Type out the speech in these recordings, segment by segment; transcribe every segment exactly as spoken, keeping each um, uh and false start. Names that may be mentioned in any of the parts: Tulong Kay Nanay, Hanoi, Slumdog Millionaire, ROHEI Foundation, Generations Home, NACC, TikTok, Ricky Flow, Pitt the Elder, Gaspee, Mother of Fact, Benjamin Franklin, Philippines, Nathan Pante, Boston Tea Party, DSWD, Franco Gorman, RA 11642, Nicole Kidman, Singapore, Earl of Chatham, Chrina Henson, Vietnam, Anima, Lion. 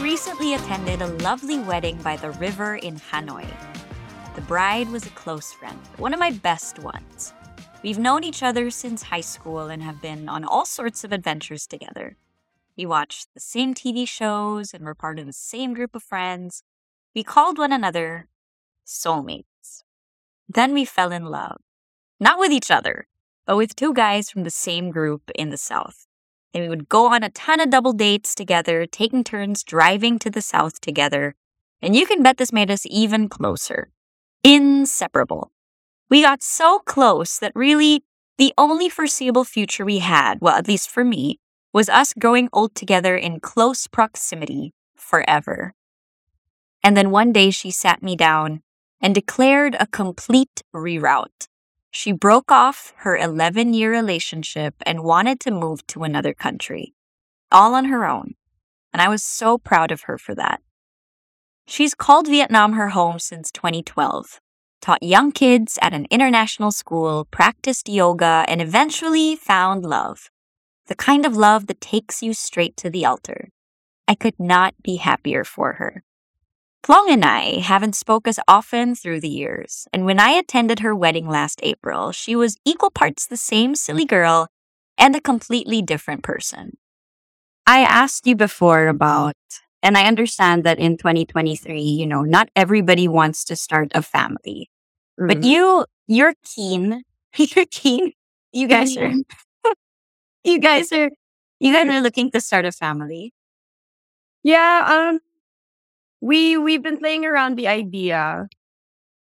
I recently attended a lovely wedding by the river in Hanoi. The bride was a close friend, one of my best ones. We've known each other since high school and have been on all sorts of adventures together. We watched the same T V shows and were part of the same group of friends. We called one another soulmates. Then we fell in love. Not with each other, but with two guys from the same group in the South. And we would go on a ton of double dates together, taking turns driving to the South together. And you can bet this made us even closer. Inseparable. We got so close that really the only foreseeable future we had, well, at least for me, was us growing old together in close proximity forever. And then one day she sat me down and declared a complete reroute. She broke off her eleven-year relationship and wanted to move to another country, all on her own. And I was so proud of her for that. She's called Vietnam her home since twenty twelve, taught young kids at an international school, practiced yoga, and eventually found love. The kind of love that takes you straight to the altar. I could not be happier for her. Plong and I haven't spoke as often through the years, and when I attended her wedding last April, she was equal parts the same silly girl and a completely different person. I asked you before about, and I understand that in twenty twenty-three, you know, not everybody wants to start a family. Mm. But you, you're keen. You're keen. You guys are, you guys are, you guys are looking to start a family. Yeah, um, We we've been playing around the idea.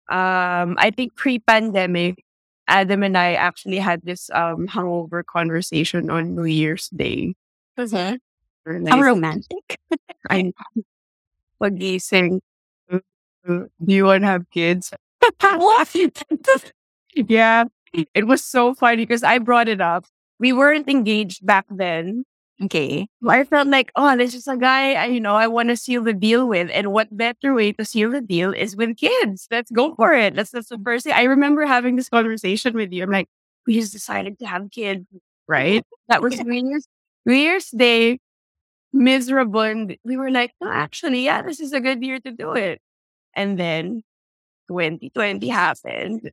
Um, I think pre-pandemic, Adam and I actually had this um, hungover conversation on New Year's Day. Mm-hmm. Like, how romantic! I'm pagising. Do you want to have kids? Yeah, it was so funny because I brought it up. We weren't engaged back then. Okay. I felt like, oh, this is a guy, I, you know, I want to seal the deal with. And what better way to seal the deal is with kids. Let's go for it. That's, that's the first thing. I remember having this conversation with you. I'm like, we just decided to have kids, right? That was New Year's, New Year's Day, miserable. And we were like, no, actually, yeah, this is a good year to do it. And then twenty twenty happened.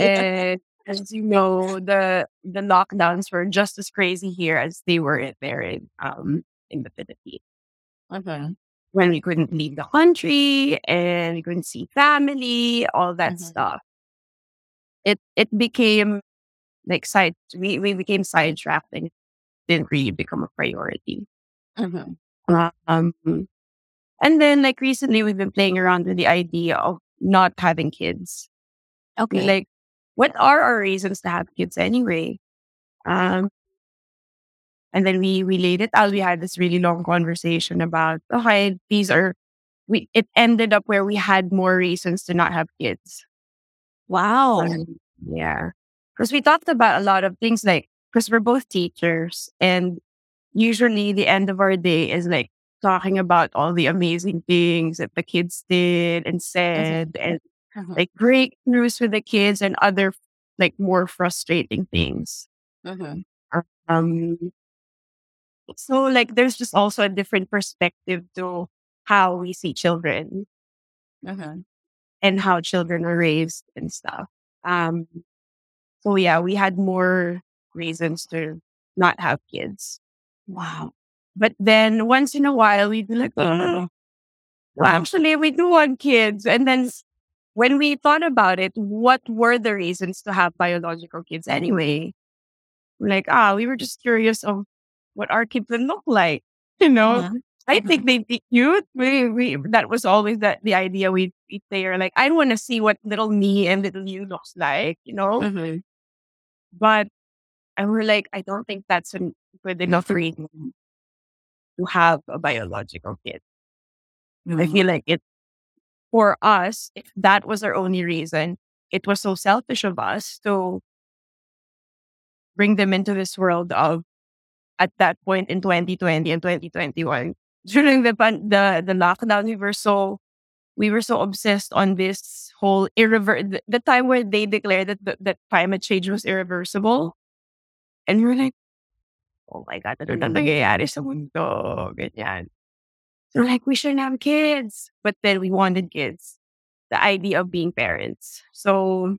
And as you know, the the lockdowns were just as crazy here as they were there in um in the Philippines. Okay. When we couldn't leave the country and we couldn't see family, all that mm-hmm. stuff. It it became like side we, we became sidetracked and didn't really become a priority. Mm-hmm. Um, and then like recently we've been playing around with the idea of not having kids. Okay. Like, what are our reasons to have kids anyway? Um, and then we, we laid it out. We had this really long conversation about, okay, these are, we. It ended up where we had more reasons to not have kids. Wow. Um, yeah. Because we talked about a lot of things like, because we're both teachers and usually the end of our day is like talking about all the amazing things that the kids did and said mm-hmm. and like breakthroughs with the kids and other like more frustrating things. Mm-hmm. Um, so like there's just also a different perspective to how we see children mm-hmm. and how children are raised and stuff. Um, so yeah, we had more reasons to not have kids. Wow. But then once in a while we'd be like, oh, well, actually we do want kids. And then when we thought about it, what were the reasons to have biological kids anyway? Like, ah, we were just curious of what our kids would look like. You know, yeah. I think they'd be cute. We, we, that was always that the idea we'd be there. Like, I want to see what little me and little you looks like, you know? Mm-hmm. But, and we're like, I don't think that's a good enough reason to have a biological kid. Mm-hmm. I feel like it. For us, if that was our only reason, it was so selfish of us to bring them into this world of, at that point in twenty twenty and twenty twenty-one, during the the, the lockdown, we were so we were so obsessed on this whole irreversible, the time where they declared that, that that climate change was irreversible, and we were like, oh my God, ano nangyayari sa mundo, ganyan. We're like, we shouldn't have kids. But then we wanted kids. The idea of being parents. So,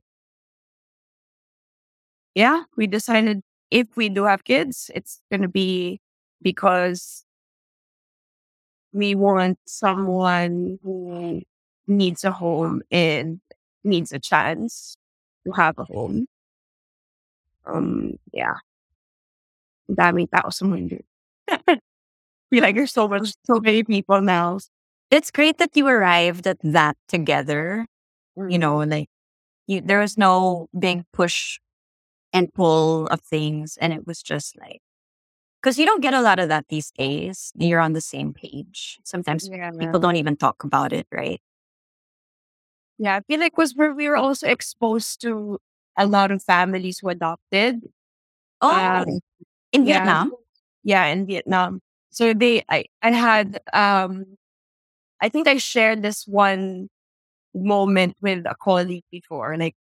yeah, we decided if we do have kids, it's going to be because we want someone who needs a home and needs a chance to have a home. Um, yeah. Daming tao sa mundo. We like, there's so much, so many people now. It's great that you arrived at that together. Mm-hmm. You know, like, you, there was no big push and pull of things. And it was just like, because you don't get a lot of that these days. You're on the same page. Sometimes yeah, people don't even talk about it, right? Yeah, I feel like was where we were also exposed to a lot of families who adopted. Oh, um, in yeah. Vietnam? Yeah, in Vietnam. So they, I, I had, um, I think I shared this one moment with a colleague before. Like,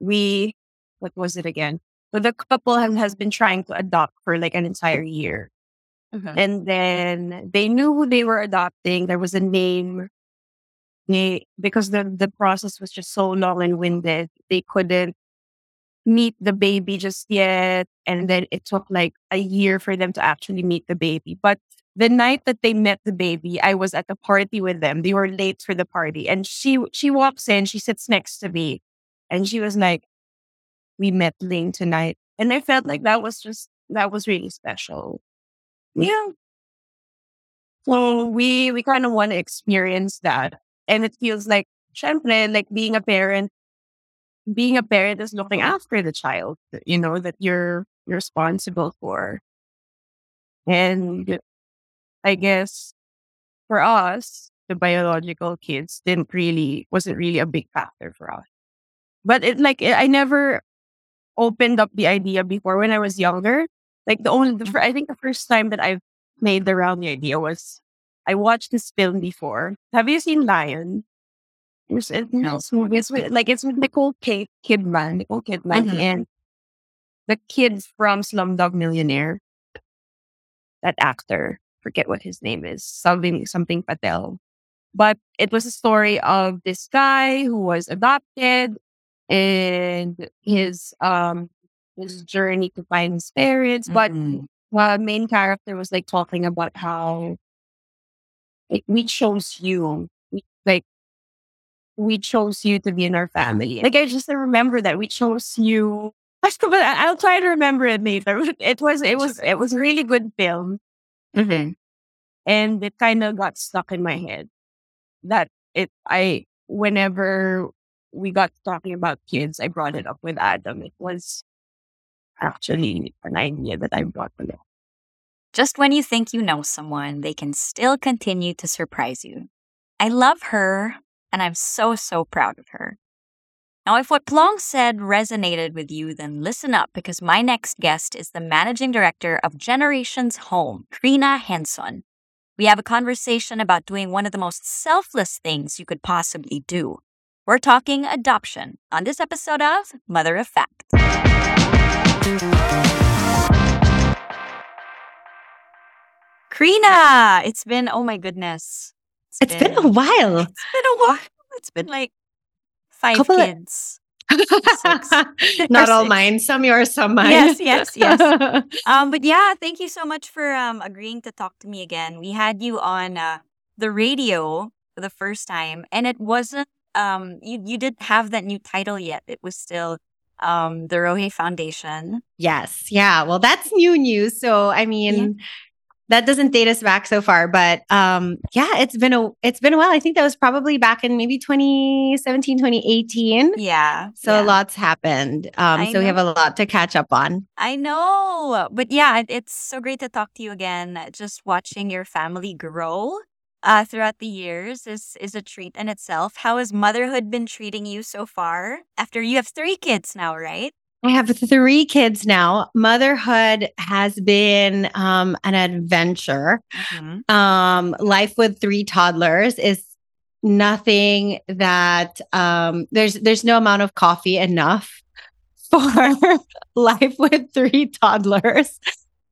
we, what was it again? So the couple has, has been trying to adopt for like an entire year. Uh-huh. And then they knew who they were adopting. There was a name. They, because the, the process was just so long and winded, they couldn't meet the baby just yet. And then it took like a year for them to actually meet the baby. But the night that they met the baby, I was at the party with them. They were late for the party. And she she walks in, she sits next to me. And she was like, we met Ling tonight. And I felt like that was just, that was really special. Yeah. So we, we kind of want to experience that. And it feels like, syempre, like being a parent, being a parent is looking after the child, you know, that you're, you're responsible for. And I guess for us, the biological kids didn't really, wasn't really a big factor for us. But it like, it, I never opened up the idea before when I was younger. Like the only, the, I think the first time that I've made around the idea was, I watched this film before. Have you seen Lion? It's, it's, no. it's with, like it's with Nicole Kay Kidman, Nicole Kidman, mm-hmm. and the kid from Slumdog Millionaire. That actor, forget what his name is, something something Patel. But it was a story of this guy who was adopted and his um his journey to find his parents. Mm-hmm. But the main character was like talking about how. Like, we chose you. We, like, we chose you to be in our family. Like, I just remember that we chose you. I'll try to remember it later. It was, it was, it was a really good film. Mm-hmm. And it kind of got stuck in my head that it, I, whenever we got talking about kids, I brought it up with Adam. It was actually an idea that I brought with him. Just when you think you know someone, they can still continue to surprise you. I love her, and I'm so, so proud of her. Now, if what Plong said resonated with you, then listen up, because my next guest is the managing director of Generations Home, Chrina Henson. We have a conversation about doing one of the most selfless things you could possibly do. We're talking adoption on this episode of Mother of Fact. Chrina, it's been, oh my goodness. It's, it's been, been a while. It's been a while. It's been like five Couple kids. Of... Not all mine, some yours, some mine. Yes, yes, yes. um, but yeah, thank you so much for um, agreeing to talk to me again. We had you on uh, the radio for the first time, and it wasn't, um, you, you didn't have that new title yet. It was still... um, the ROHEI Foundation. Yes, yeah. Well, that's new news. So, I mean... Yeah. That doesn't date us back so far, but um, yeah, it's been a it's been a while. I think that was probably back in maybe twenty seventeen, twenty eighteen. Yeah. So yeah. Lots happened. Um, so know. We have a lot to catch up on. I know. But yeah, it's so great to talk to you again. Just watching your family grow uh, throughout the years is, is a treat in itself. How has motherhood been treating you so far? After you have three kids now, right? I have three kids now. Motherhood has been um, an adventure. Mm-hmm. Um, life with three toddlers is nothing that um, there's there's no amount of coffee enough for life with three toddlers.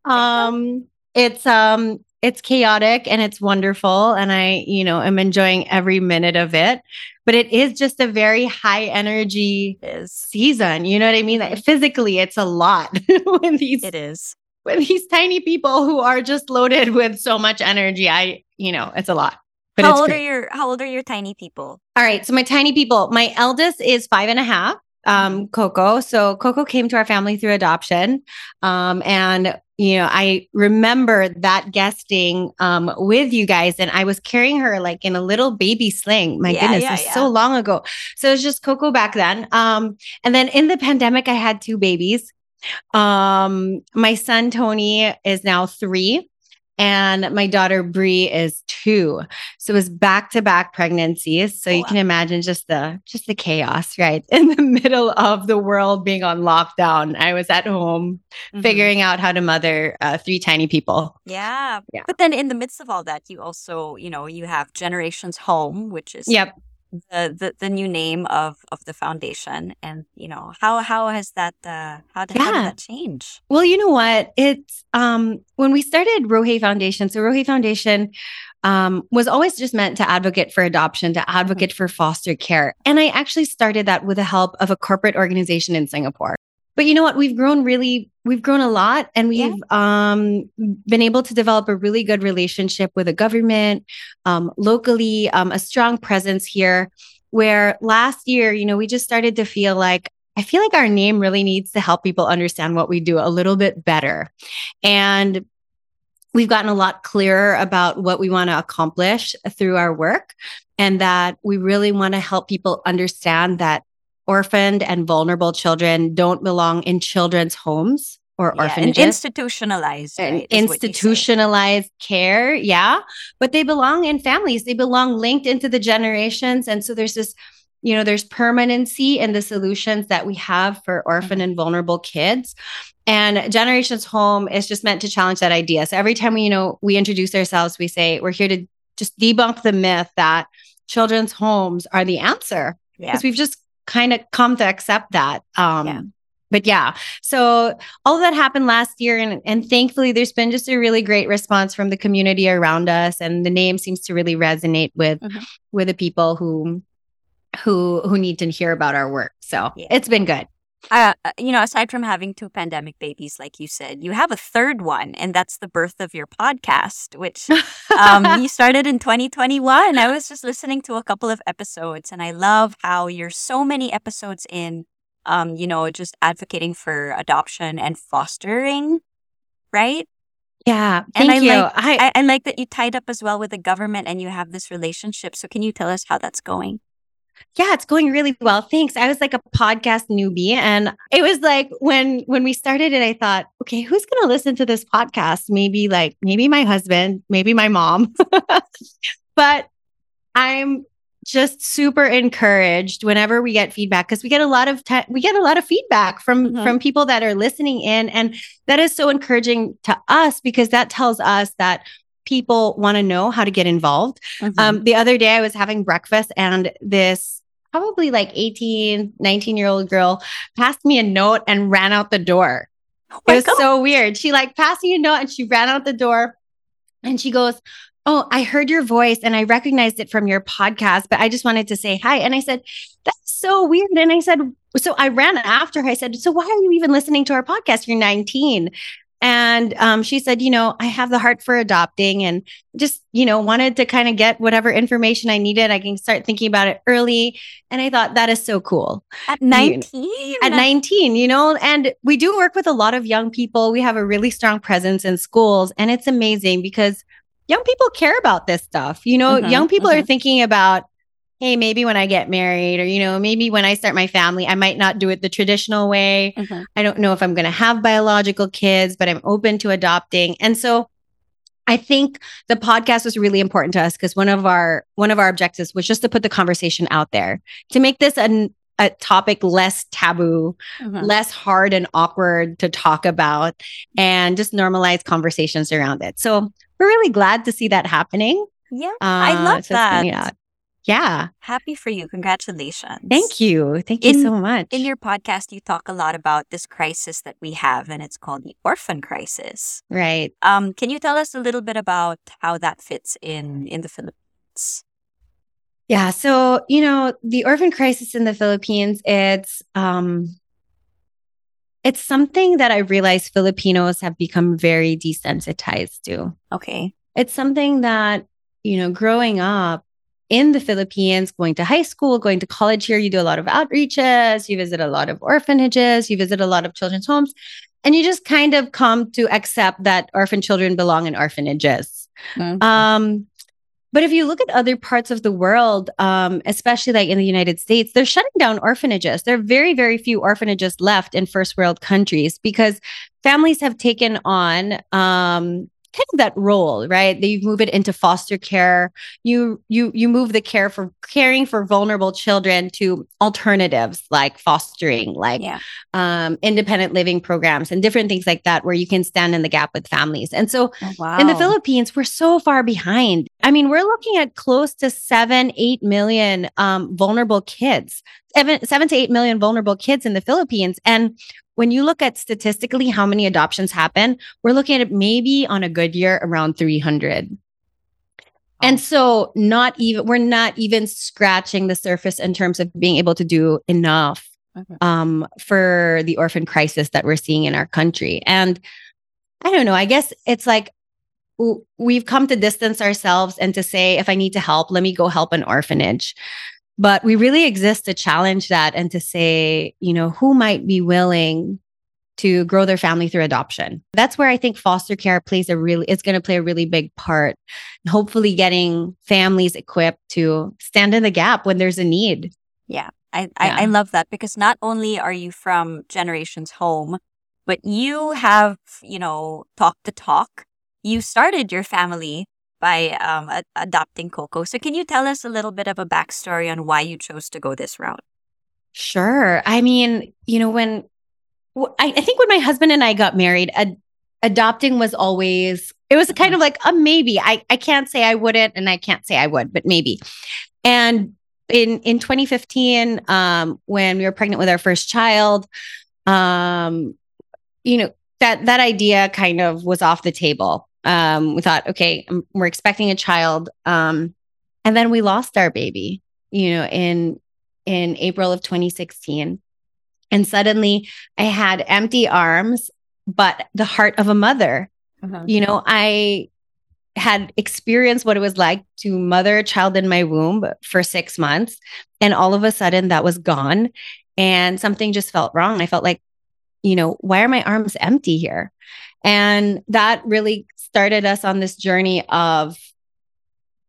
Um, it's um, it's chaotic and it's wonderful. And I, you know, am enjoying every minute of it. But it is just a very high energy season. You know what I mean? Like, physically, it's a lot when these it is. When these tiny people who are just loaded with so much energy. I, you know, it's a lot. But how it's old great. are your how old are your tiny people? All right. So my tiny people, my eldest is five and a half. Um, Coco. So Coco came to our family through adoption. Um, and, you know, I remember that guesting um, with you guys, and I was carrying her like in a little baby sling. My yeah, goodness, yeah, it was yeah. so long ago. So it was just Coco back then. Um, and then in the pandemic, I had two babies. Um, my son, Tony, is now three. And my daughter, Bree, is two. So it was back-to-back pregnancies. So oh, you wow. can imagine just the just the chaos, right? In the middle of the world being on lockdown, I was at home mm-hmm. figuring out how to mother uh, three tiny people. Yeah. yeah. But then in the midst of all that, you also, you know, you have Generations Home, which is yep. the, the the new name of of the foundation. And, you know, how how has that, uh, how, did, yeah. how did that change? Well, you know what? It's... Um, When we started ROHEI Foundation, so ROHEI Foundation um, was always just meant to advocate for adoption, to advocate for foster care. And I actually started that with the help of a corporate organization in Singapore. But you know what? We've grown really, we've grown a lot, and we've yeah. um, been able to develop a really good relationship with the government, um, locally, um, a strong presence here, where last year, you know, we just started to feel like, I feel like our name really needs to help people understand what we do a little bit better. And we've gotten a lot clearer about what we want to accomplish through our work, and that we really want to help people understand that orphaned and vulnerable children don't belong in children's homes or yeah, orphanages. And institutionalized. Right, and institutionalized care, yeah. But they belong in families. They belong linked into the generations. And so there's this... You know, there's permanency in the solutions that we have for orphan and vulnerable kids. And Generations Home is just meant to challenge that idea. So every time we, you know, we introduce ourselves, we say we're here to just debunk the myth that children's homes are the answer. Because yeah. we've just kind of come to accept that. Um, yeah. But yeah, so all that happened last year. And, and thankfully, there's been just a really great response from the community around us. And the name seems to really resonate with, mm-hmm. with the people who... who who need to hear about our work. So yeah. it's been good. Uh, you know, aside from having two pandemic babies, like you said, you have a third one, and that's the birth of your podcast, which um, you started in twenty twenty-one. I was just listening to a couple of episodes, and I love how you're so many episodes in, um, you know, just advocating for adoption and fostering, right? Yeah, thank and I you. Like, I, I like that you tied up as well with the government, and you have this relationship. So can you tell us how that's going? Yeah, it's going really well. Thanks. I was like a podcast newbie. And it was like when when we started it, I thought, okay, who's going to listen to this podcast? Maybe like, maybe my husband, maybe my mom. But I'm just super encouraged whenever we get feedback, because we get a lot of te- we get a lot of feedback from mm-hmm. from people that are listening in. And that is so encouraging to us, because that tells us that people want to know how to get involved. Mm-hmm. Um, the other day I was having breakfast, and this probably like eighteen, nineteen year old girl passed me a note and ran out the door. Oh it was God. so weird. She like passed me a note and she ran out the door, and she goes, "Oh, I heard your voice and I recognized it from your podcast, but I just wanted to say hi." And I said, "That's so weird." And I said, so I ran after her. I said, "So why are you even listening to our podcast? You're nineteen." And um, she said, "You know, I have the heart for adopting, and just, you know, wanted to kind of get whatever information I needed. I can start thinking about it early." And I thought that is so cool. At nineteen? You know, at nineteen, you know, and we do work with a lot of young people. We have a really strong presence in schools, and it's amazing because young people care about this stuff. You know, mm-hmm, young people mm-hmm. are thinking about, hey, maybe when I get married, or, you know, maybe when I start my family, I might not do it the traditional way. Mm-hmm. I don't know if I'm going to have biological kids, but I'm open to adopting. And so I think the podcast was really important to us, because one of our one of our objectives was just to put the conversation out there, to make this a, a topic less taboo, mm-hmm. less hard and awkward to talk about, and just normalize conversations around it. So we're really glad to see that happening. Yeah, uh, I love so that. Yeah. Happy for you. Congratulations. Thank you. Thank you in, so much. In your podcast, you talk a lot about this crisis that we have, and it's called the orphan crisis. Right. Um, can you tell us a little bit about how that fits in, in the Philippines? Yeah. So, you know, the orphan crisis in the Philippines, it's... Um, It's something that I realize Filipinos have become very desensitized to. Okay. It's something that, you know, growing up in the Philippines, going to high school, going to college here, you do a lot of outreaches, you visit a lot of orphanages, you visit a lot of children's homes, and you just kind of come to accept that orphan children belong in orphanages. Mm-hmm. Um, but if you look at other parts of the world, um, especially like in the United States, they're shutting down orphanages. There are very, very few orphanages left in first world countries because families have taken on um, kind of that role, right? They move it into foster care. You you you move the care for caring for vulnerable children to alternatives like fostering, like yeah. um, independent living programs and different things like that, where you can stand in the gap with families. And so oh, wow. in the Philippines, we're so far behind. I mean, we're looking at close to seven, eight million um, vulnerable kids, seven, seven to eight million vulnerable kids in the Philippines. And when you look at statistically how many adoptions happen, we're looking at maybe on a good year around three hundred. Oh. And so not even we're not even scratching the surface in terms of being able to do enough okay. um, for the orphan crisis that we're seeing in our country. And I don't know, I guess it's like we've come to distance ourselves and to say, if I need to help, let me go help an orphanage. But we really exist to challenge that and to say, you know, who might be willing to grow their family through adoption? That's where I think foster care plays a really, it's going to play a really big part. And hopefully getting families equipped to stand in the gap when there's a need. Yeah, I, yeah. I, I love that because not only are you from Generations Home, but you have, you know, talked the talk. You started your family by um, ad- adopting Coco. So can you tell us a little bit of a backstory on why you chose to go this route? Sure. I mean, you know, when w- I, I think when my husband and I got married, ad- adopting was always, it was kind of like a maybe. I, I can't say I wouldn't and I can't say I would, but maybe. And in, in twenty fifteen, um, when we were pregnant with our first child, um, you know, that that idea kind of was off the table. Um, we thought, okay, we're expecting a child. Um, and then we lost our baby, you know, in, in April of twenty sixteen. And suddenly I had empty arms, but the heart of a mother. Mm-hmm. You know, I had experienced what it was like to mother a child in my womb for six months. And all of a sudden that was gone. And something just felt wrong. I felt like, you know, why are my arms empty here? And that really started us on this journey of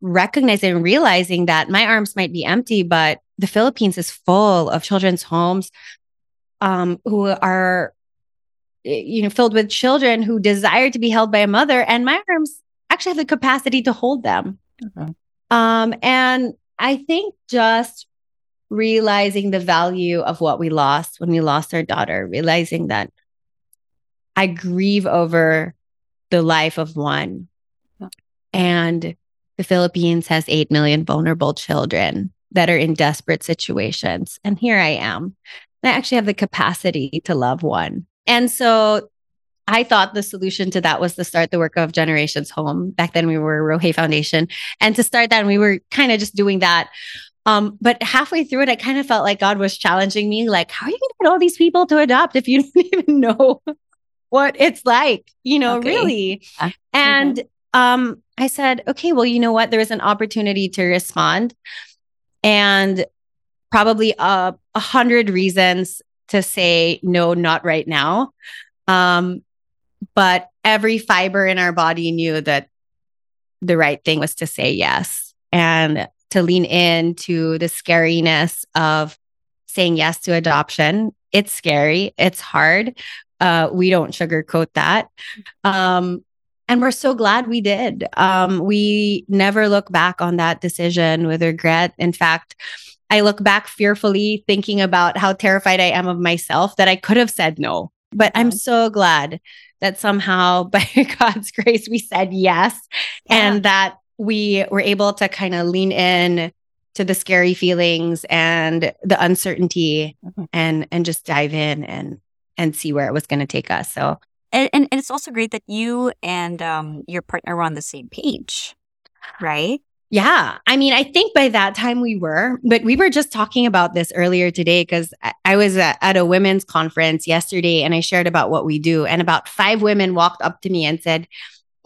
recognizing and realizing that my arms might be empty, but the Philippines is full of children's homes um, who are, you know, filled with children who desire to be held by a mother. And my arms actually have the capacity to hold them. Mm-hmm. Um, and I think just realizing the value of what we lost when we lost our daughter, realizing that I grieve over the life of one. And the Philippines has eight million vulnerable children that are in desperate situations. And here I am. And I actually have the capacity to love one. And so I thought the solution to that was to start the work of Generations Home. Back then we were ROHEI Foundation. And to start that, and we were kind of just doing that. Um, but halfway through it, I kind of felt like God was challenging me. Like, how are you going to get all these people to adopt if you don't even know what it's like, you know, okay. really. Yeah. And um, I said, okay, well, you know what? There is an opportunity to respond and probably a uh, hundred reasons to say, no, not right now. Um, but every fiber in our body knew that the right thing was to say yes and to lean into the scariness of saying yes to adoption. It's scary. It's hard. Uh, we don't sugarcoat that. Um, and we're so glad we did. Um, we never look back on that decision with regret. In fact, I look back fearfully thinking about how terrified I am of myself that I could have said no. But I'm so glad that somehow by God's grace, we said yes. Yeah. And that we were able to kind of lean in to the scary feelings and the uncertainty, mm-hmm. and and just dive in and and see where it was going to take us. So and, and and it's also great that you and um your partner were on the same page, right? Yeah. I mean, I think by that time we were, but we were just talking about this earlier today because I, I was at, at a women's conference yesterday and I shared about what we do, and about five women walked up to me and said,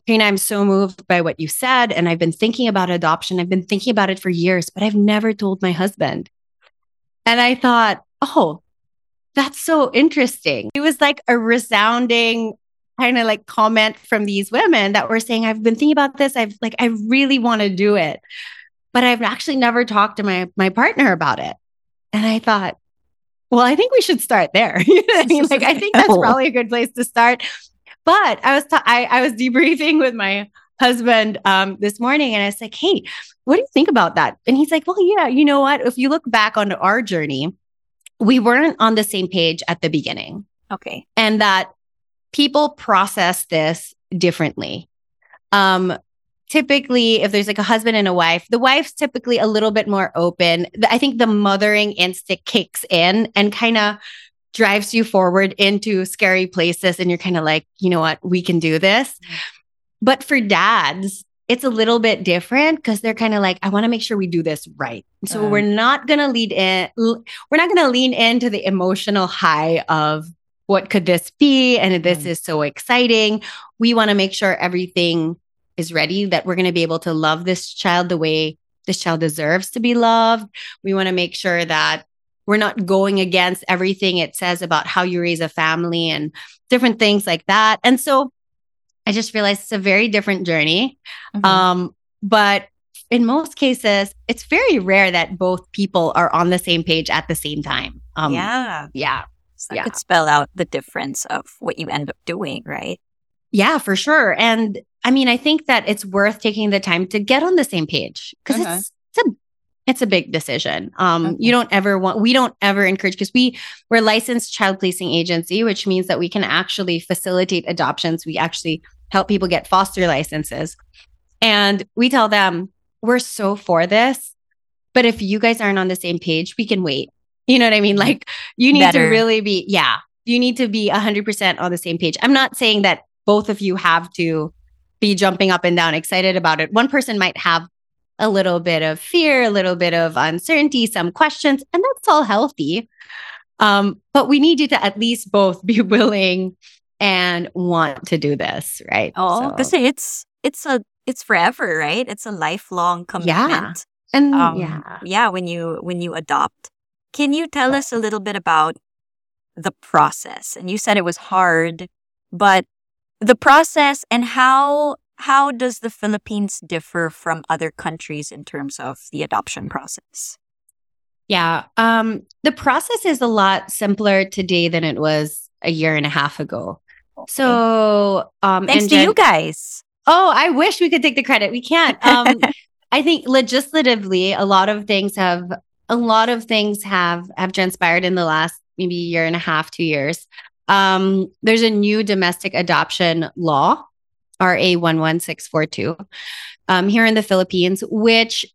Chrina, I'm so moved by what you said. And I've been thinking about adoption. I've been thinking about it for years, but I've never told my husband. And I thought, oh, that's so interesting. It was like a resounding kind of like comment from these women that were saying, I've been thinking about this. I've like, I really want to do it, but I've actually never talked to my, my partner about it. And I thought, well, I think we should start there. You know what I mean? Like, I think that's probably a good place to start. But I was, ta- I, I was debriefing with my husband um, this morning, and I was like, hey, what do you think about that? And he's like, well, yeah, you know what? If you look back on our journey, we weren't on the same page at the beginning. Okay. And that people process this differently. Um, typically, if there's like a husband and a wife, the wife's typically a little bit more open. I think the mothering instinct kicks in and kind of drives you forward into scary places. And you're kind of like, you know what, we can do this. But for dads, it's a little bit different because they're kind of like, I want to make sure we do this right. So um, we're not going to lead in, we're not going to lean into the emotional high of, what could this be? And this mm. is so exciting. We want to make sure everything is ready, that we're going to be able to love this child the way this child deserves to be loved. We want to make sure that we're not going against everything it says about how you raise a family and different things like that. And so I just realized it's a very different journey. Mm-hmm. Um, but in most cases, it's very rare that both people are on the same page at the same time. Um, yeah. Yeah. So that yeah. could spell out the difference of what you end up doing, right? Yeah, for sure. And I mean, I think that it's worth taking the time to get on the same page because uh-huh. it's, it's a it's a big decision. Um, okay. You don't ever want, we don't ever encourage, because we, we're licensed child placing agency, which means that we can actually facilitate adoptions. We actually help people get foster licenses. And we tell them, we're so for this, but if you guys aren't on the same page, we can wait. You know what I mean? Like you need Better. to really be, yeah, you need to be one hundred percent on the same page. I'm not saying that both of you have to be jumping up and down excited about it. One person might have a little bit of fear, a little bit of uncertainty, some questions, and that's all healthy. Um, but we need you to at least both be willing and want to do this, right? Oh, because so. it's it's a it's forever, right? It's a lifelong commitment. Yeah, and um, yeah, yeah. When you when you adopt. Can you tell us a little bit about the process? And you said it was hard, but the process and how how does the Philippines differ from other countries in terms of the adoption process? Yeah, um, the process is a lot simpler today than it was a year and a half ago. Okay. So um, thanks to Jen- you guys. Oh, I wish we could take the credit. We can't. Um, I think legislatively, a lot of things have. A lot of things have, have transpired in the last maybe year and a half, two years. Um, there's a new domestic adoption law, R A one one six four two, um, here in the Philippines, which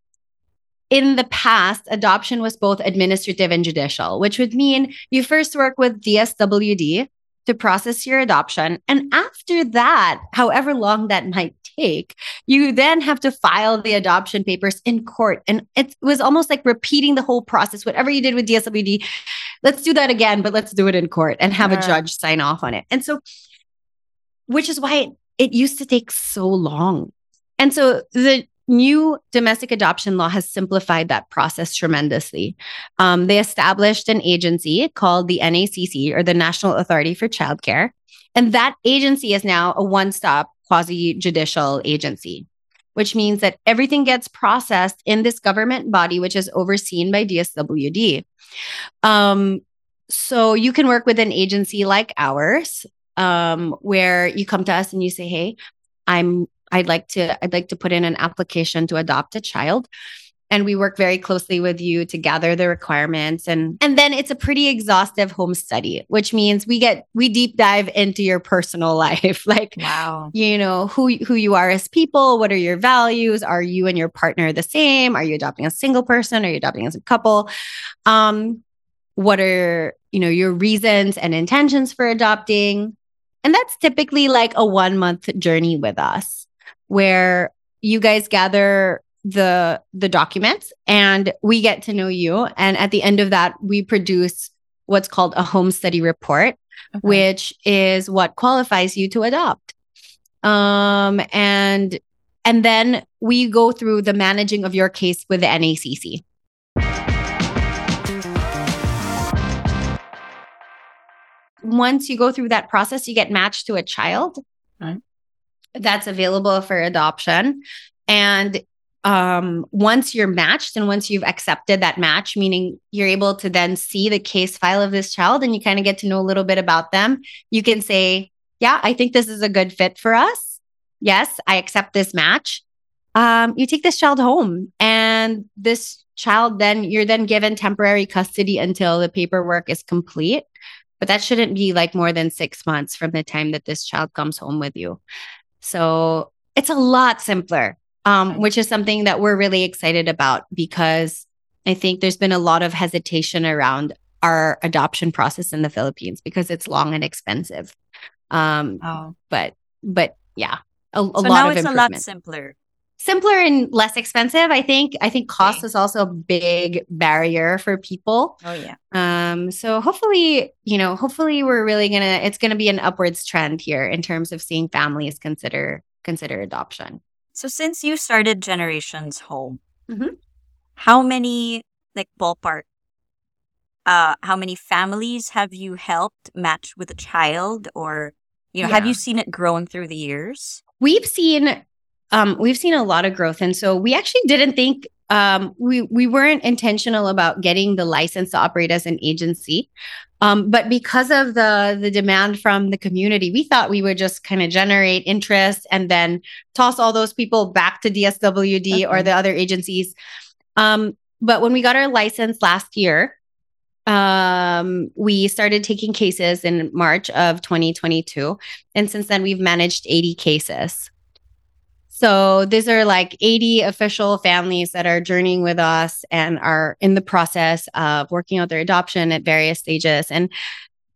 in the past, adoption was both administrative and judicial, which would mean you first work with D S W D to process your adoption. And after that, however long that might take, you then have to file the adoption papers in court. And it was almost like repeating the whole process. Whatever you did with D S W D, let's do that again, but let's do it in court and have yeah. a judge sign off on it. And so, which is why it, it used to take so long. And so the new domestic adoption law has simplified that process tremendously. Um, they established an agency called the N A C C, or the National Authority for Child Care. And that agency is now a one-stop quasi-judicial agency, which means that everything gets processed in this government body, which is overseen by D S W D. Um, so you can work with an agency like ours, um, where you come to us and you say, hey, I'm I'd like to I'd like to put in an application to adopt a child. And we work very closely with you to gather the requirements. And, and then it's a pretty exhaustive home study, which means we get, we deep dive into your personal life. Like, wow, you know, who, who you are as people, what are your values? Are you and your partner the same? Are you adopting as a single person? Are you adopting as a couple? Um, what are, you know, your reasons and intentions for adopting? And that's typically like a one month journey with us where you guys gather the the documents and we get to know you. And at the end of that, we produce what's called a home study report, okay, which is what qualifies you to adopt. Um, and, and then we go through the managing of your case with the N A C C. Once you go through that process, you get matched to a child, right, that's available for adoption. And um, once you're matched and once you've accepted that match, meaning you're able to then see the case file of this child and you kind of get to know a little bit about them, you can say, yeah, I think this is a good fit for us. Yes, I accept this match. Um, you take this child home, and this child then, you're then given temporary custody until the paperwork is complete. But that shouldn't be like more than six months from the time that this child comes home with you. So it's a lot simpler, um, which is something that we're really excited about because I think there's been a lot of hesitation around our adoption process in the Philippines because it's long and expensive. Um, oh. But but yeah, a, a so lot of improvement. So now it's a lot simpler. Simpler and less expensive, I think. I think cost okay. is also a big barrier for people. Oh, yeah. Um. So hopefully, you know, hopefully we're really going to, it's going to be an upwards trend here in terms of seeing families consider consider adoption. So since you started Generations Home, mm-hmm. how many, like ballpark, uh, how many families have you helped match with a child? Or, you know, yeah. have you seen it growing through the years? We've seen... Um, we've seen a lot of growth. And so we actually didn't think, um, we we weren't intentional about getting the license to operate as an agency. Um, but because of the the demand from the community, we thought we would just kind of generate interest and then toss all those people back to D S W D okay. or the other agencies. Um, but when we got our license last year, um, we started taking cases in March of twenty twenty-two. And since then, we've managed eighty cases. So these are like eighty official families that are journeying with us and are in the process of working out their adoption at various stages. And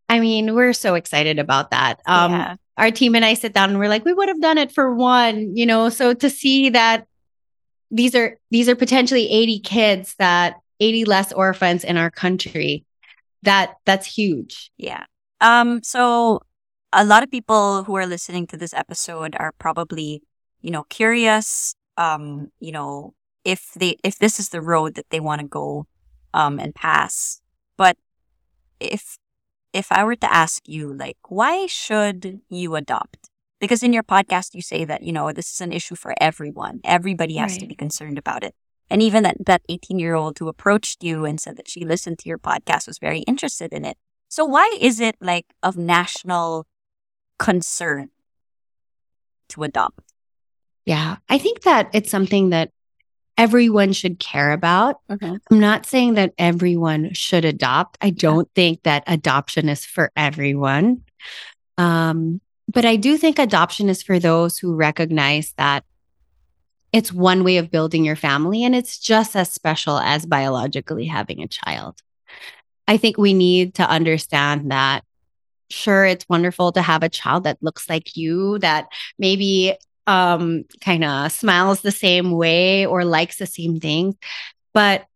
I mean, we're so excited about that. Um, yeah. Our team and I sit down and we're like, we would have done it for one, you know, so to see that these are these are potentially eighty kids, that eighty less orphans in our country, that that's huge. Yeah. Um. So a lot of people who are listening to this episode are probably, you know, curious, um, you know, if they, if this is the road that they want to go, um, and pass. But if, if I were to ask you, like, why should you adopt? Because in your podcast, you say that, you know, this is an issue for everyone. Everybody has right. to be concerned about it. And even that, that eighteen year old who approached you and said that she listened to your podcast was very interested in it. So why is it like of national concern to adopt? Yeah, I think that it's something that everyone should care about. Okay. I'm not saying that everyone should adopt. I don't yeah. think that adoption is for everyone. Um, but I do think adoption is for those who recognize that it's one way of building your family and it's just as special as biologically having a child. I think we need to understand that, sure, it's wonderful to have a child that looks like you, that maybe um, kind of smiles the same way or likes the same things. But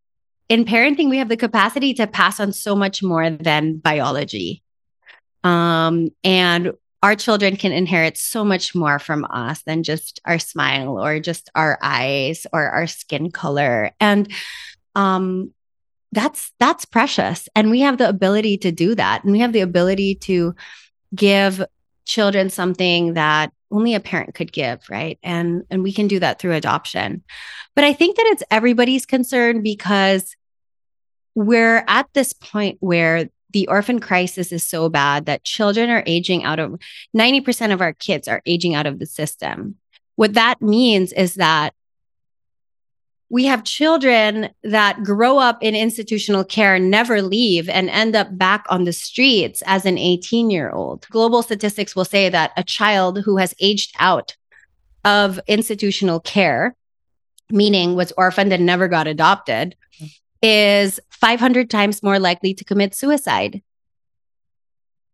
in parenting, we have the capacity to pass on so much more than biology. Um, and our children can inherit so much more from us than just our smile or just our eyes or our skin color. And, um, that's, that's precious. And we have the ability to do that. And we have the ability to give children something that only a parent could give, right? And and we can do that through adoption. But I think that it's everybody's concern because we're at this point where the orphan crisis is so bad that children are aging out of, ninety percent of our kids are aging out of the system. What that means is that we have children that grow up in institutional care, never leave, and end up back on the streets as an eighteen-year-old. Global statistics will say that a child who has aged out of institutional care, meaning was orphaned and never got adopted, is five hundred times more likely to commit suicide.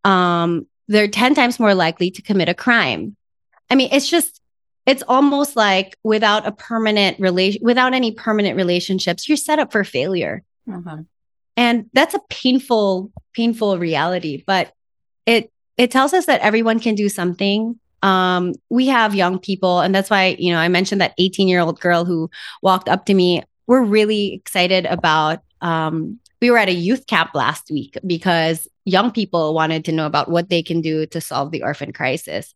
Um, they're ten times more likely to commit a crime. I mean, it's just, it's almost like without a permanent relation, without any permanent relationships, you're set up for failure. Uh-huh. And that's a painful, painful reality. But it it tells us that everyone can do something. Um, we have young people, and that's why, you know, I mentioned that eighteen-year-old girl who walked up to me. We're really excited about. Um, we were at a youth camp last week because young people wanted to know about what they can do to solve the orphan crisis.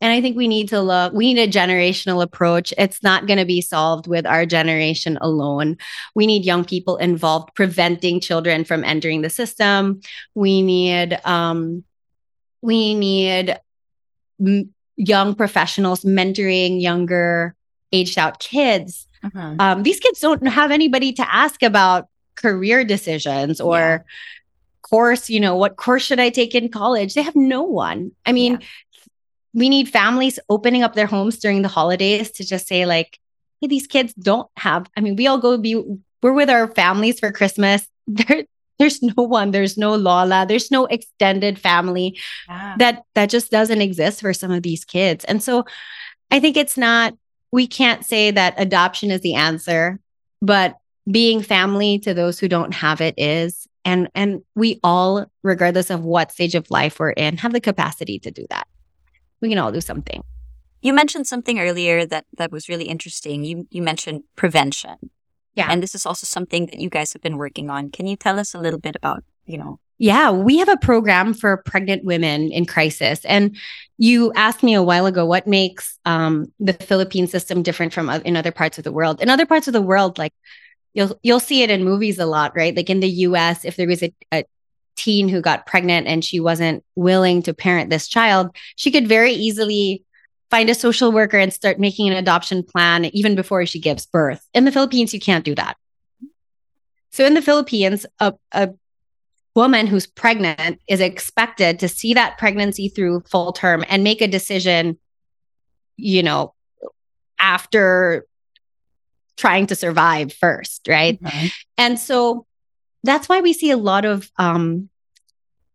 And I think we need to look, we need a generational approach. It's not going to be solved with our generation alone. We need young people involved, preventing children from entering the system. We need, um, we need m- young professionals mentoring younger, aged out kids. Uh-huh. Um, these kids don't have anybody to ask about career decisions or yeah. course, you know, what course should I take in college? They have no one. I mean, yeah. We need families opening up their homes during the holidays to just say like, hey, these kids don't have, I mean, we all go be, we're with our families for Christmas. There, there's no one, there's no Lola, there's no extended family yeah. that, that just doesn't exist for some of these kids. And so I think it's not, we can't say that adoption is the answer, but being family to those who don't have it is, and, and we all, regardless of what stage of life we're in, have the capacity to do that. We can all do something. You mentioned something earlier that, that was really interesting. You you mentioned prevention. Yeah. And this is also something that you guys have been working on. Can you tell us a little bit about, you know? Yeah, we have a program for pregnant women in crisis. And you asked me a while ago, what makes um, the Philippine system different from uh, in other parts of the world? In other parts of the world, like you'll, you'll see it in movies a lot, right? Like in the U S, if there was a, a teen who got pregnant and she wasn't willing to parent this child, she could very easily find a social worker and start making an adoption plan even before she gives birth. In the Philippines, you can't do that. So in the Philippines, a, a woman who's pregnant is expected to see that pregnancy through full term and make a decision, you know, after trying to survive first, right? Mm-hmm. And so that's why we see a lot of um,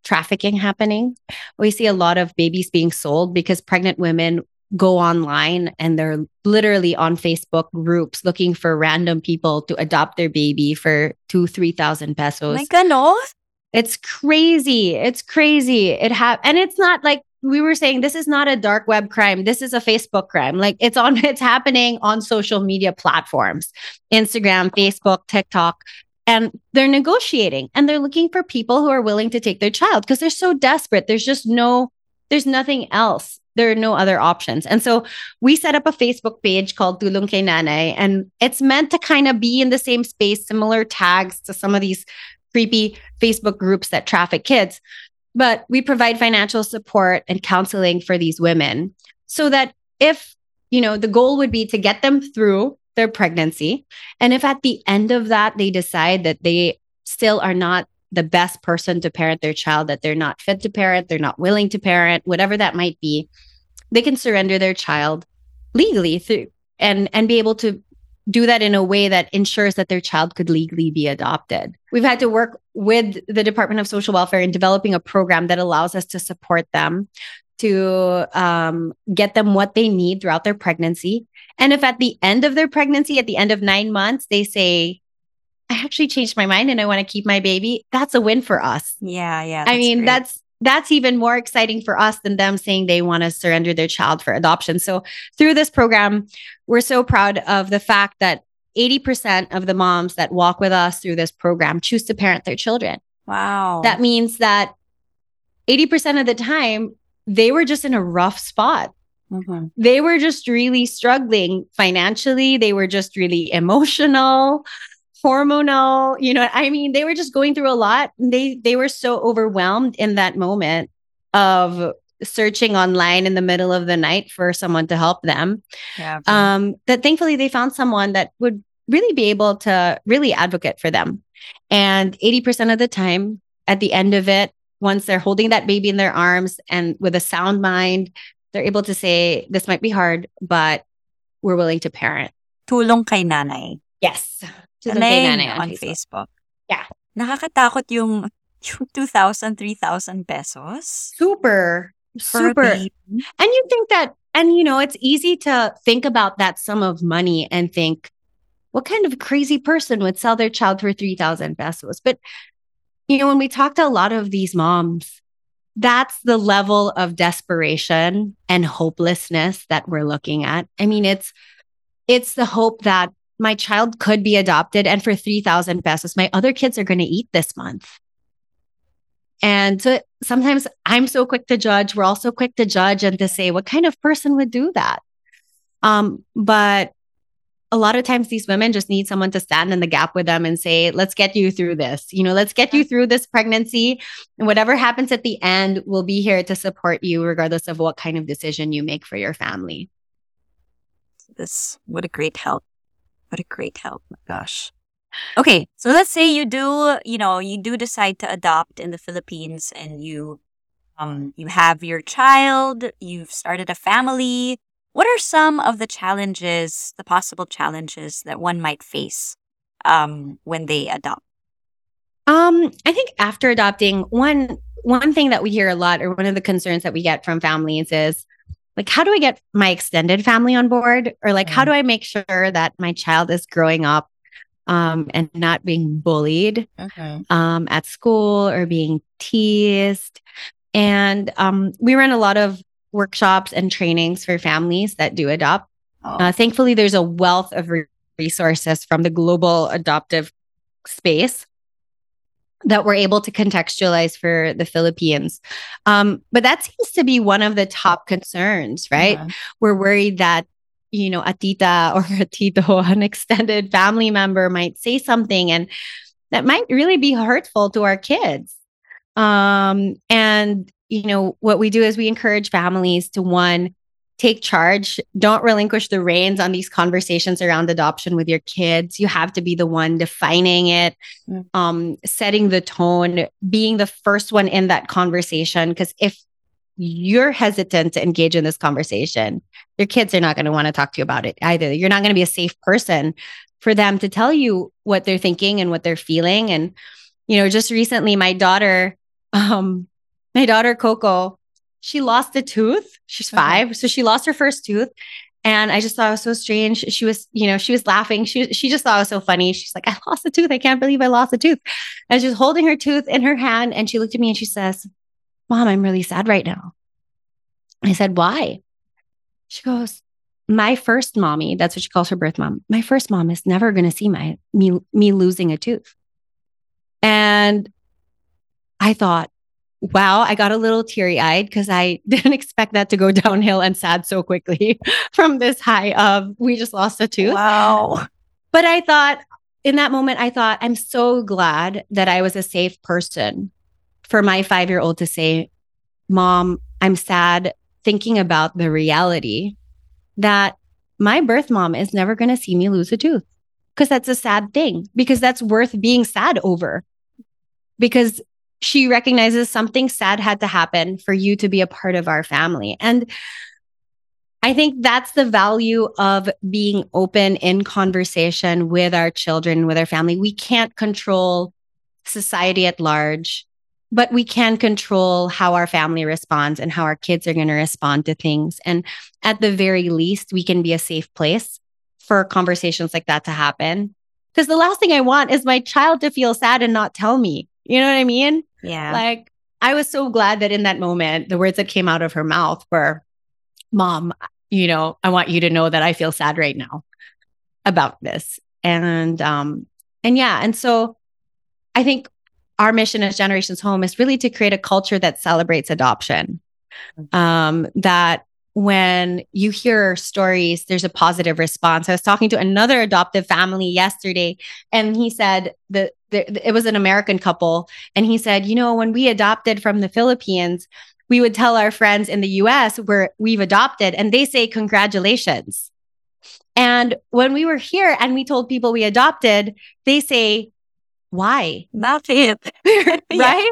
trafficking happening. We see a lot of babies being sold because pregnant women go online and they're literally on Facebook groups looking for random people to adopt their baby for two, three thousand pesos. My goodness. It's crazy. It's crazy. It ha- And it's not like we were saying, this is not a dark web crime. This is a Facebook crime. Like it's on, it's happening on social media platforms, Instagram, Facebook, TikTok. And they're negotiating and they're looking for people who are willing to take their child because they're so desperate. There's just no, there's nothing else. There are no other options. And so we set up a Facebook page called Tulong Kay Nanay, and it's meant to kind of be in the same space, similar tags to some of these creepy Facebook groups that traffic kids. But we provide financial support and counseling for these women so that if, you know, the goal would be to get them through their pregnancy. And if at the end of that, they decide that they still are not the best person to parent their child, that they're not fit to parent, they're not willing to parent, whatever that might be, they can surrender their child legally through and, and be able to do that in a way that ensures that their child could legally be adopted. We've had to work with the Department of Social Welfare in developing a program that allows us to support them, to um, get them what they need throughout their pregnancy. And if at the end of their pregnancy, at the end of nine months, they say, I actually changed my mind and I want to keep my baby, that's a win for us. Yeah, yeah. I mean, great. that's that's even more exciting for us than them saying they want to surrender their child for adoption. So through this program, we're so proud of the fact that eighty percent of the moms that walk with us through this program choose to parent their children. Wow. That means that eighty percent of the time, they were just in a rough spot. Mm-hmm. They were just really struggling financially. They were just really emotional, hormonal. You know, I mean, they were just going through a lot. They they were so overwhelmed in that moment of searching online in the middle of the night for someone to help them. Yeah, um, that thankfully they found someone that would really be able to really advocate for them. And eighty percent of the time, at the end of it, once they're holding that baby in their arms and with a sound mind, they're able to say, this might be hard, but we're willing to parent. Tulong Kay Nanay. Yes. Tulong Kay Nanay on, on Facebook. Facebook. Yeah. Nakakatakot yung two thousand, three thousand pesos. Super. Super. And you think that, and you know, it's easy to think about that sum of money and think, what kind of crazy person would sell their child for three thousand pesos? But, you know, when we talk to a lot of these moms, that's the level of desperation and hopelessness that we're looking at. I mean, it's it's the hope that my child could be adopted, and for three thousand pesos, my other kids are going to eat this month. And so sometimes I'm so quick to judge. We're all so quick to judge and to say, what kind of person would do that? Um, but a lot of times these women just need someone to stand in the gap with them and say, let's get you through this. You know, let's get you through this pregnancy. And whatever happens at the end, we'll be here to support you regardless of what kind of decision you make for your family. This, what a great help. What a great help. My gosh. Okay, so let's say you do, you know, you do decide to adopt in the Philippines, and you, um, you have your child, you've started a family. What are some of the challenges, the possible challenges that one might face, um, when they adopt? Um, I think after adopting, one one thing that we hear a lot, or one of the concerns that we get from families is, like, how do I get my extended family on board? Or like, mm-hmm. how do I make sure that my child is growing up Um, and not being bullied okay. um, at school or being teased. And um, we run a lot of workshops and trainings for families that do adopt. Oh. Uh, thankfully, there's a wealth of re- resources from the global adoptive space that we're able to contextualize for the Philippines. Um, but that seems to be one of the top concerns, right? Yeah. We're worried that, you know, a tita or a tito, an extended family member, might say something, and that might really be hurtful to our kids. Um, and, you know, what we do is we encourage families to, one, take charge. Don't relinquish the reins on these conversations around adoption with your kids. You have to be the one defining it, mm-hmm. um, setting the tone, being the first one in that conversation. Because if you're hesitant to engage in this conversation, your kids are not going to want to talk to you about it either. You're not going to be a safe person for them to tell you what they're thinking and what they're feeling. And, you know, just recently, my daughter, um, my daughter, Coco, she lost a tooth. She's five. Okay. So she lost her first tooth. And I just thought it was so strange. She was, you know, she was laughing. She she just thought it was so funny. She's like, I lost a tooth. I can't believe I lost a tooth. And she's holding her tooth in her hand. And she looked at me and she says, Mom, I'm really sad right now. I said, why? She goes, my first mommy, that's what she calls her birth mom, my first mom is never going to see my me, me losing a tooth. And I thought, wow, I got a little teary-eyed because I didn't expect that to go downhill and sad so quickly from this high of, we just lost a tooth. Wow. But I thought, in that moment, I thought, I'm so glad that I was a safe person for my five-year-old to say, Mom, I'm sad, thinking about the reality that my birth mom is never going to see me lose a tooth, because that's a sad thing, because that's worth being sad over, because she recognizes something sad had to happen for you to be a part of our family. And I think that's the value of being open in conversation with our children, with our family. We can't control society at large, but we can control how our family responds and how our kids are going to respond to things. And at the very least, we can be a safe place for conversations like that to happen. Because the last thing I want is my child to feel sad and not tell me. You know what I mean? Yeah. Like, I was so glad that in that moment, the words that came out of her mouth were, Mom, you know, I want you to know that I feel sad right now about this. And, um, and yeah. And so I think our mission as Generations Home is really to create a culture that celebrates adoption. Um, that when you hear stories, there's a positive response. I was talking to another adoptive family yesterday, and he said that the, it was an American couple. And he said, you know, when we adopted from the Philippines, we would tell our friends in the U S where we've adopted, and they say, congratulations. And when we were here and we told people we adopted, they say, why? That's it. Right? Yeah.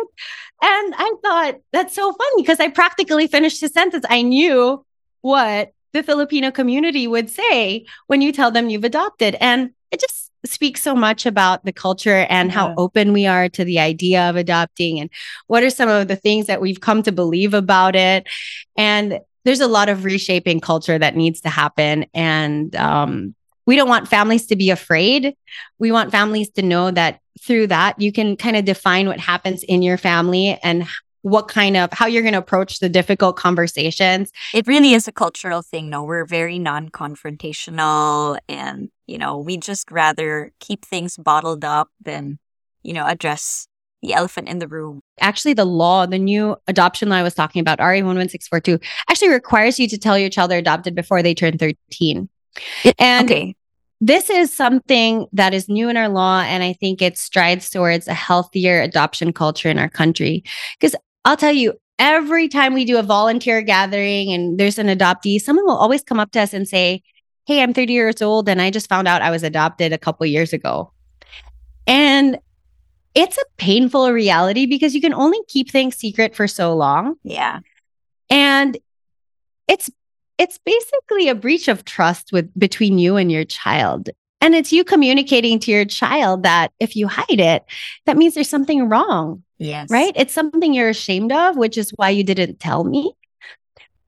And I thought, that's so funny because I practically finished his sentence. I knew what the Filipino community would say when you tell them you've adopted. And it just speaks so much about the culture and how yeah. open we are to the idea of adopting and what are some of the things that we've come to believe about it. And there's a lot of reshaping culture that needs to happen. And um, we don't want families to be afraid. We want families to know that through that, you can kind of define what happens in your family and what kind of, how you're going to approach the difficult conversations. It really is a cultural thing, no? We're very non-confrontational and, you know, we just rather keep things bottled up than, you know, address the elephant in the room. Actually, the law, the new adoption law I was talking about, R A one one six four two, actually requires you to tell your child they're adopted before they turn thirteen. It, and okay. This is something that is new in our law, and I think it strides towards a healthier adoption culture in our country. Because I'll tell you, every time we do a volunteer gathering and there's an adoptee, someone will always come up to us and say, hey, I'm thirty years old and I just found out I was adopted a couple years ago. And it's a painful reality because you can only keep things secret for so long. Yeah. And it's It's basically a breach of trust with between you and your child. And it's you communicating to your child that if you hide it, that means there's something wrong. Yes. Right? It's something you're ashamed of, which is why you didn't tell me.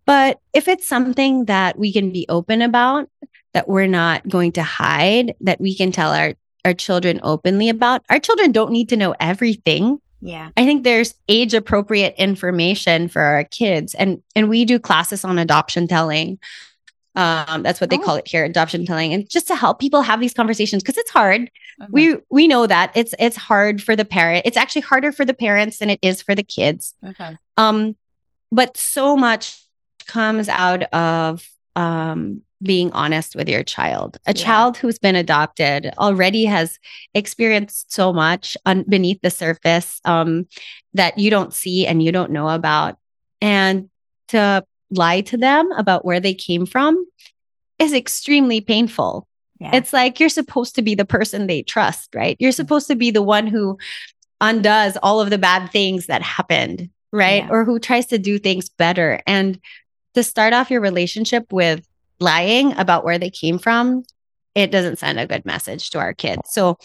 But if it's something that we can be open about, that we're not going to hide, that we can tell our, our children openly about, our children don't need to know everything. Yeah, I think there's age-appropriate information for our kids. And and we do classes on adoption telling. Um, that's what they oh. call it here, adoption telling. And just to help people have these conversations, because it's hard. Okay. We we know that. It's it's hard for the parent. It's actually harder for the parents than it is for the kids. Okay. Um, but so much comes out of um, being honest with your child. A yeah. child who's been adopted already has experienced so much un- beneath the surface um, that you don't see and you don't know about. And to lie to them about where they came from is extremely painful. Yeah. It's like you're supposed to be the person they trust, right? You're supposed to be the one who undoes all of the bad things that happened, right? Yeah. Or who tries to do things better. And to start off your relationship with lying about where they came from, it doesn't send a good message to our kids. So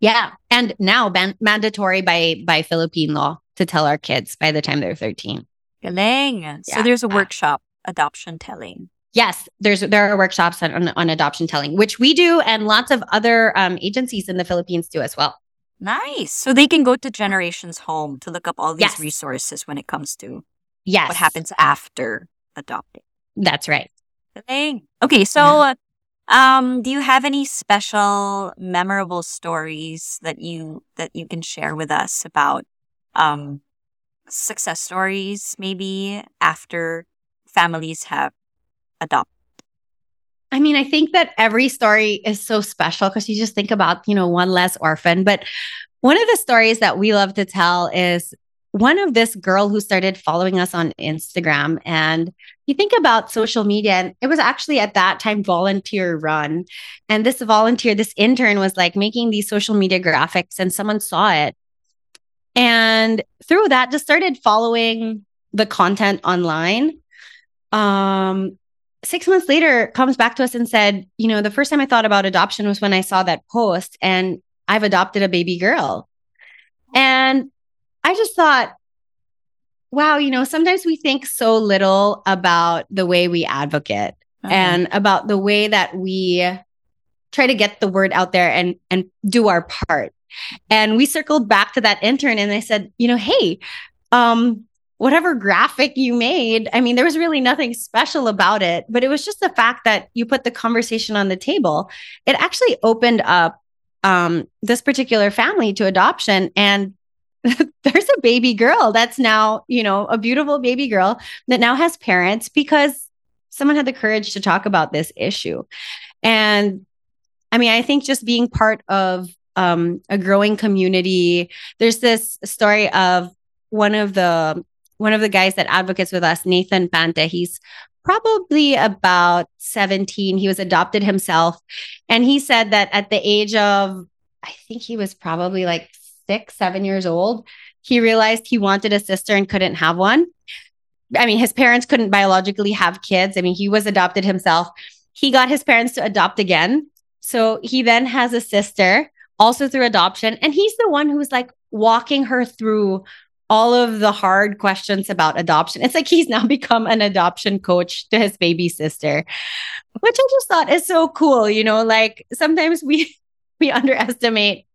yeah. And now ban- mandatory by, by Philippine law to tell our kids by the time they're thirteen. Galing. Yeah. So there's a workshop, adoption telling. Yes, there's there are workshops on, on, on adoption telling, which we do, and lots of other um, agencies in the Philippines do as well. Nice. So they can go to Generations Home to look up all these yes. resources when it comes to yes. what happens after adopting. That's right. Thing. Okay, so yeah. um, do you have any special, memorable stories that you that you can share with us about um, success stories, maybe after families have adopted? I mean, I think that every story is so special because you just think about, you know, one less orphan. But one of the stories that we love to tell is one of this girl who started following us on Instagram. And you think about social media, and it was actually at that time volunteer run. And this volunteer, this intern was like making these social media graphics, and someone saw it. And through that, just started following the content online. Um, six months later, comes back to us and said, you know, the first time I thought about adoption was when I saw that post, and I've adopted a baby girl. And I just thought, wow, you know, sometimes we think so little about the way we advocate uh-huh. and about the way that we try to get the word out there and, and do our part. And we circled back to that intern and I said, you know, hey, um, whatever graphic you made, I mean, there was really nothing special about it, but it was just the fact that you put the conversation on the table. It actually opened up um, this particular family to adoption, and there's a baby girl that's now, you know, a beautiful baby girl that now has parents because someone had the courage to talk about this issue. And I mean, I think just being part of um, a growing community, there's this story of one of the, one of the guys that advocates with us, Nathan Pante. He's probably about seventeen. He was adopted himself. And he said that at the age of, I think he was probably like six, seven years old, he realized he wanted a sister and couldn't have one. I mean, his parents couldn't biologically have kids. I mean, he was adopted himself. He got his parents to adopt again. So he then has a sister, also through adoption. And he's the one who's like walking her through all of the hard questions about adoption. It's like he's now become an adoption coach to his baby sister, which I just thought is so cool. You know, like sometimes we we underestimate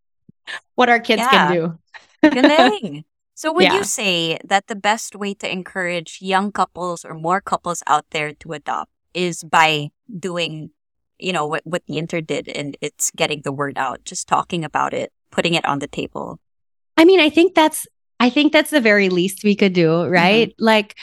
what our kids yeah. can do. Galing. So would yeah. you say that the best way to encourage young couples or more couples out there to adopt is by doing, you know, what, what the Inter did, and it's getting the word out, just talking about it, putting it on the table? I mean, I think that's, I think that's the very least we could do, right? Mm-hmm. Like,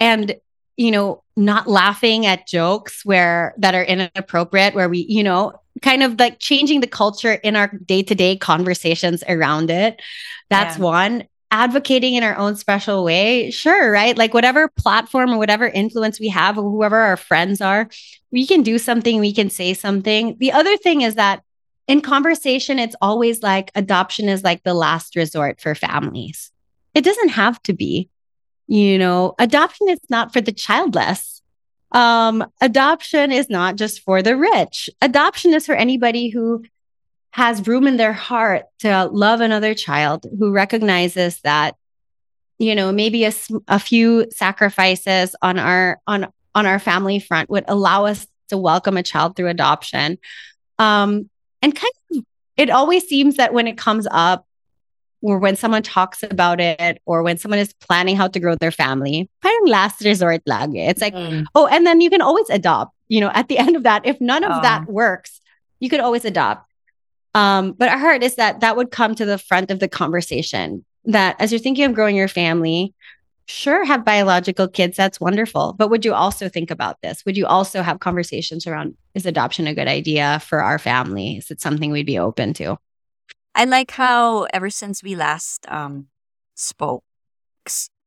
and, you know, not laughing at jokes where that are inappropriate, where we, you know, kind of like changing the culture in our day-to-day conversations around it. That's yeah. one. Advocating in our own special way. Sure, right? Like whatever platform or whatever influence we have, or whoever our friends are, we can do something, we can say something. The other thing is that in conversation, it's always like adoption is like the last resort for families. It doesn't have to be, you know, adoption is not for the childless. Um, adoption is not just for the rich. Adoption is for anybody who has room in their heart to love another child, who recognizes that, you know, maybe a, a few sacrifices on our on on our family front would allow us to welcome a child through adoption. Um, and kind of, it always seems that when it comes up, or when someone talks about it, or when someone is planning how to grow their family, parang last resort lagi. It's like, mm. oh, and then you can always adopt. You know, at the end of that, if none of oh. that works, you could always adopt. Um, but our heart is that that would come to the front of the conversation, that as you're thinking of growing your family, sure, have biological kids. That's wonderful. But would you also think about this? Would you also have conversations around, is adoption a good idea for our family? Is it something we'd be open to? I like how ever since we last um, spoke,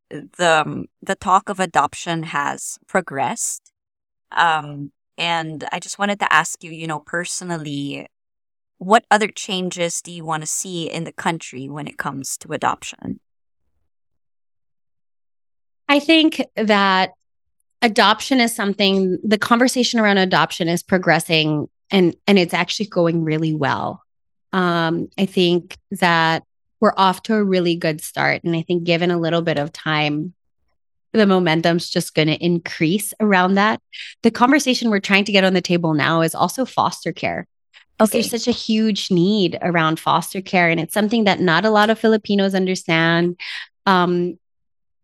the um, the talk of adoption has progressed. Um, and I just wanted to ask you, you know, personally, what other changes do you want to see in the country when it comes to adoption? I think that adoption is something, the conversation around adoption is progressing, and, and it's actually going really well. Um, I think that we're off to a really good start. And I think given a little bit of time, the momentum's just going to increase around that. The conversation we're trying to get on the table now is also foster care. Okay. There's such a huge need around foster care. And it's something that not a lot of Filipinos understand. Um,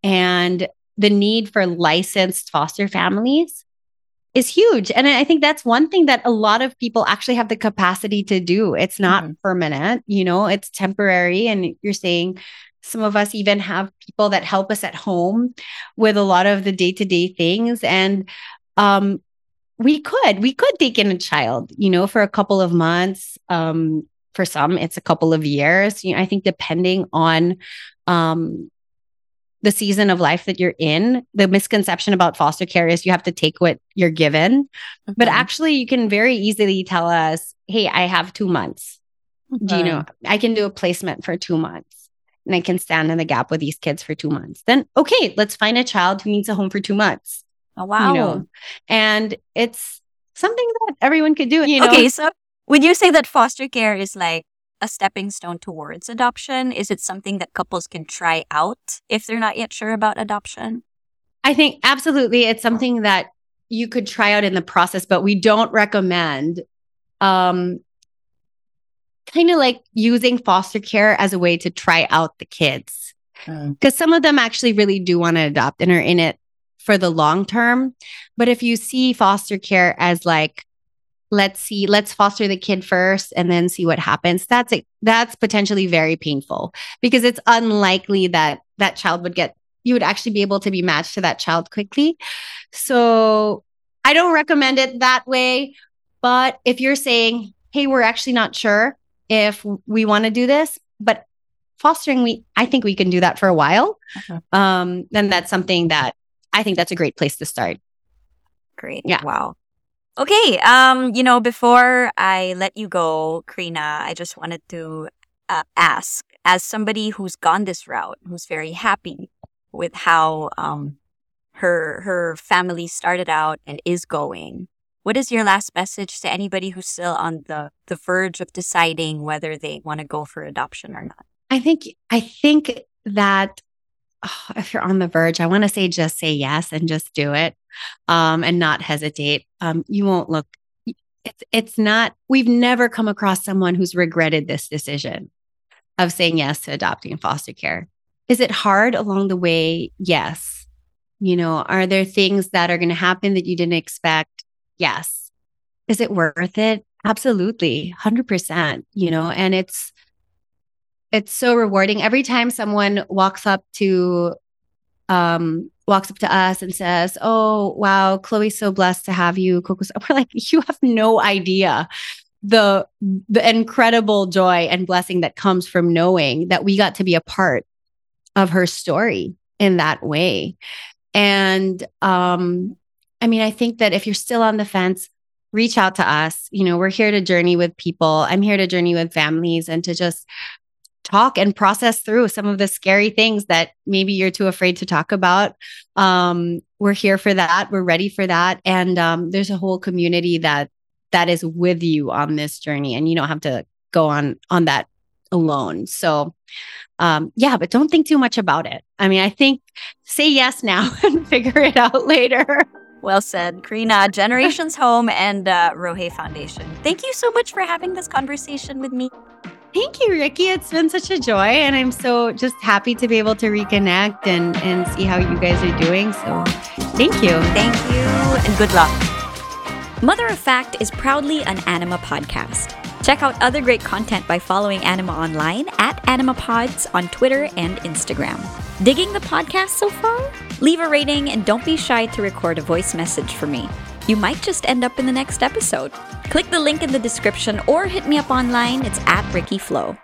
and the need for licensed foster families is huge. And I think that's one thing that a lot of people actually have the capacity to do. It's not mm-hmm. permanent, you know, it's temporary. And you're saying some of us even have people that help us at home with a lot of the day-to-day things. And um, we could, we could take in a child, you know, for a couple of months. Um, for some, it's a couple of years. You know, I think depending on um, the season of life that you're in, the misconception about foster care is you have to take what you're given. Mm-hmm. But actually, you can very easily tell us, hey, I have two months. Mm-hmm. Do you know, I can do a placement for two months and I can stand in the gap with these kids for two months. Then, okay, let's find a child who needs a home for two months. Oh, wow. You know? And it's something that everyone could do. You know? Okay, so would you say that foster care is like a stepping stone towards adoption? Is it something that couples can try out if they're not yet sure about adoption? I think absolutely. It's something that you could try out in the process, but we don't recommend um, kind of like using foster care as a way to try out the kids. Because mm. some of them actually really do want to adopt and are in it for the long term. But if you see foster care as like, let's see, let's foster the kid first and then see what happens, That's it. That's potentially very painful, because it's unlikely that that child would get, you would actually be able to be matched to that child quickly. So I don't recommend it that way. But if you're saying, hey, we're actually not sure if we want to do this, but fostering, we, I think we can do that for a while. Uh-huh. Um, then that's something that I think that's a great place to start. Great. Yeah. Wow. Okay. Um, you know, before I let you go, Chrina, I just wanted to uh, ask, as somebody who's gone this route, who's very happy with how um her her family started out and is going, what is your last message to anybody who's still on the, the verge of deciding whether they want to go for adoption or not? I think I think that oh, if you're on the verge, I want to say just say yes and just do it, um, and not hesitate. Um, you won't look. It's it's not. We've never come across someone who's regretted this decision of saying yes to adopting in foster care. Is it hard along the way? Yes. You know, are there things that are going to happen that you didn't expect? Yes. Is it worth it? Absolutely. one hundred percent, you know, and it's, it's so rewarding. Every time someone walks up to, um, walks up to us and says, "Oh, wow, Chloe's so blessed to have you. Coco's," we're like, you have no idea the, the incredible joy and blessing that comes from knowing that we got to be a part of her story in that way. And, um, I mean, I think that if you're still on the fence, reach out to us. You know, we're here to journey with people. I'm here to journey with families and to just talk and process through some of the scary things that maybe you're too afraid to talk about. Um, we're here for that. We're ready for that. And um, there's a whole community that that is with you on this journey, and you don't have to go on on that alone. So um, yeah, but don't think too much about it. I mean, I think say yes now and figure it out later. Well said, Chrina. Generations Home and uh, ROHEI Foundation. Thank you so much for having this conversation with me. Thank you, Ricky. It's been such a joy, and I'm so just happy to be able to reconnect and, and see how you guys are doing. So thank you. Thank you, and good luck. Mother of Fact is proudly an Anima podcast. Check out other great content by following Anima online at AnimaPods on Twitter and Instagram. Digging the podcast so far? Leave a rating and don't be shy to record a voice message for me. You might just end up in the next episode. Click the link in the description or hit me up online. It's at Ricky Flow.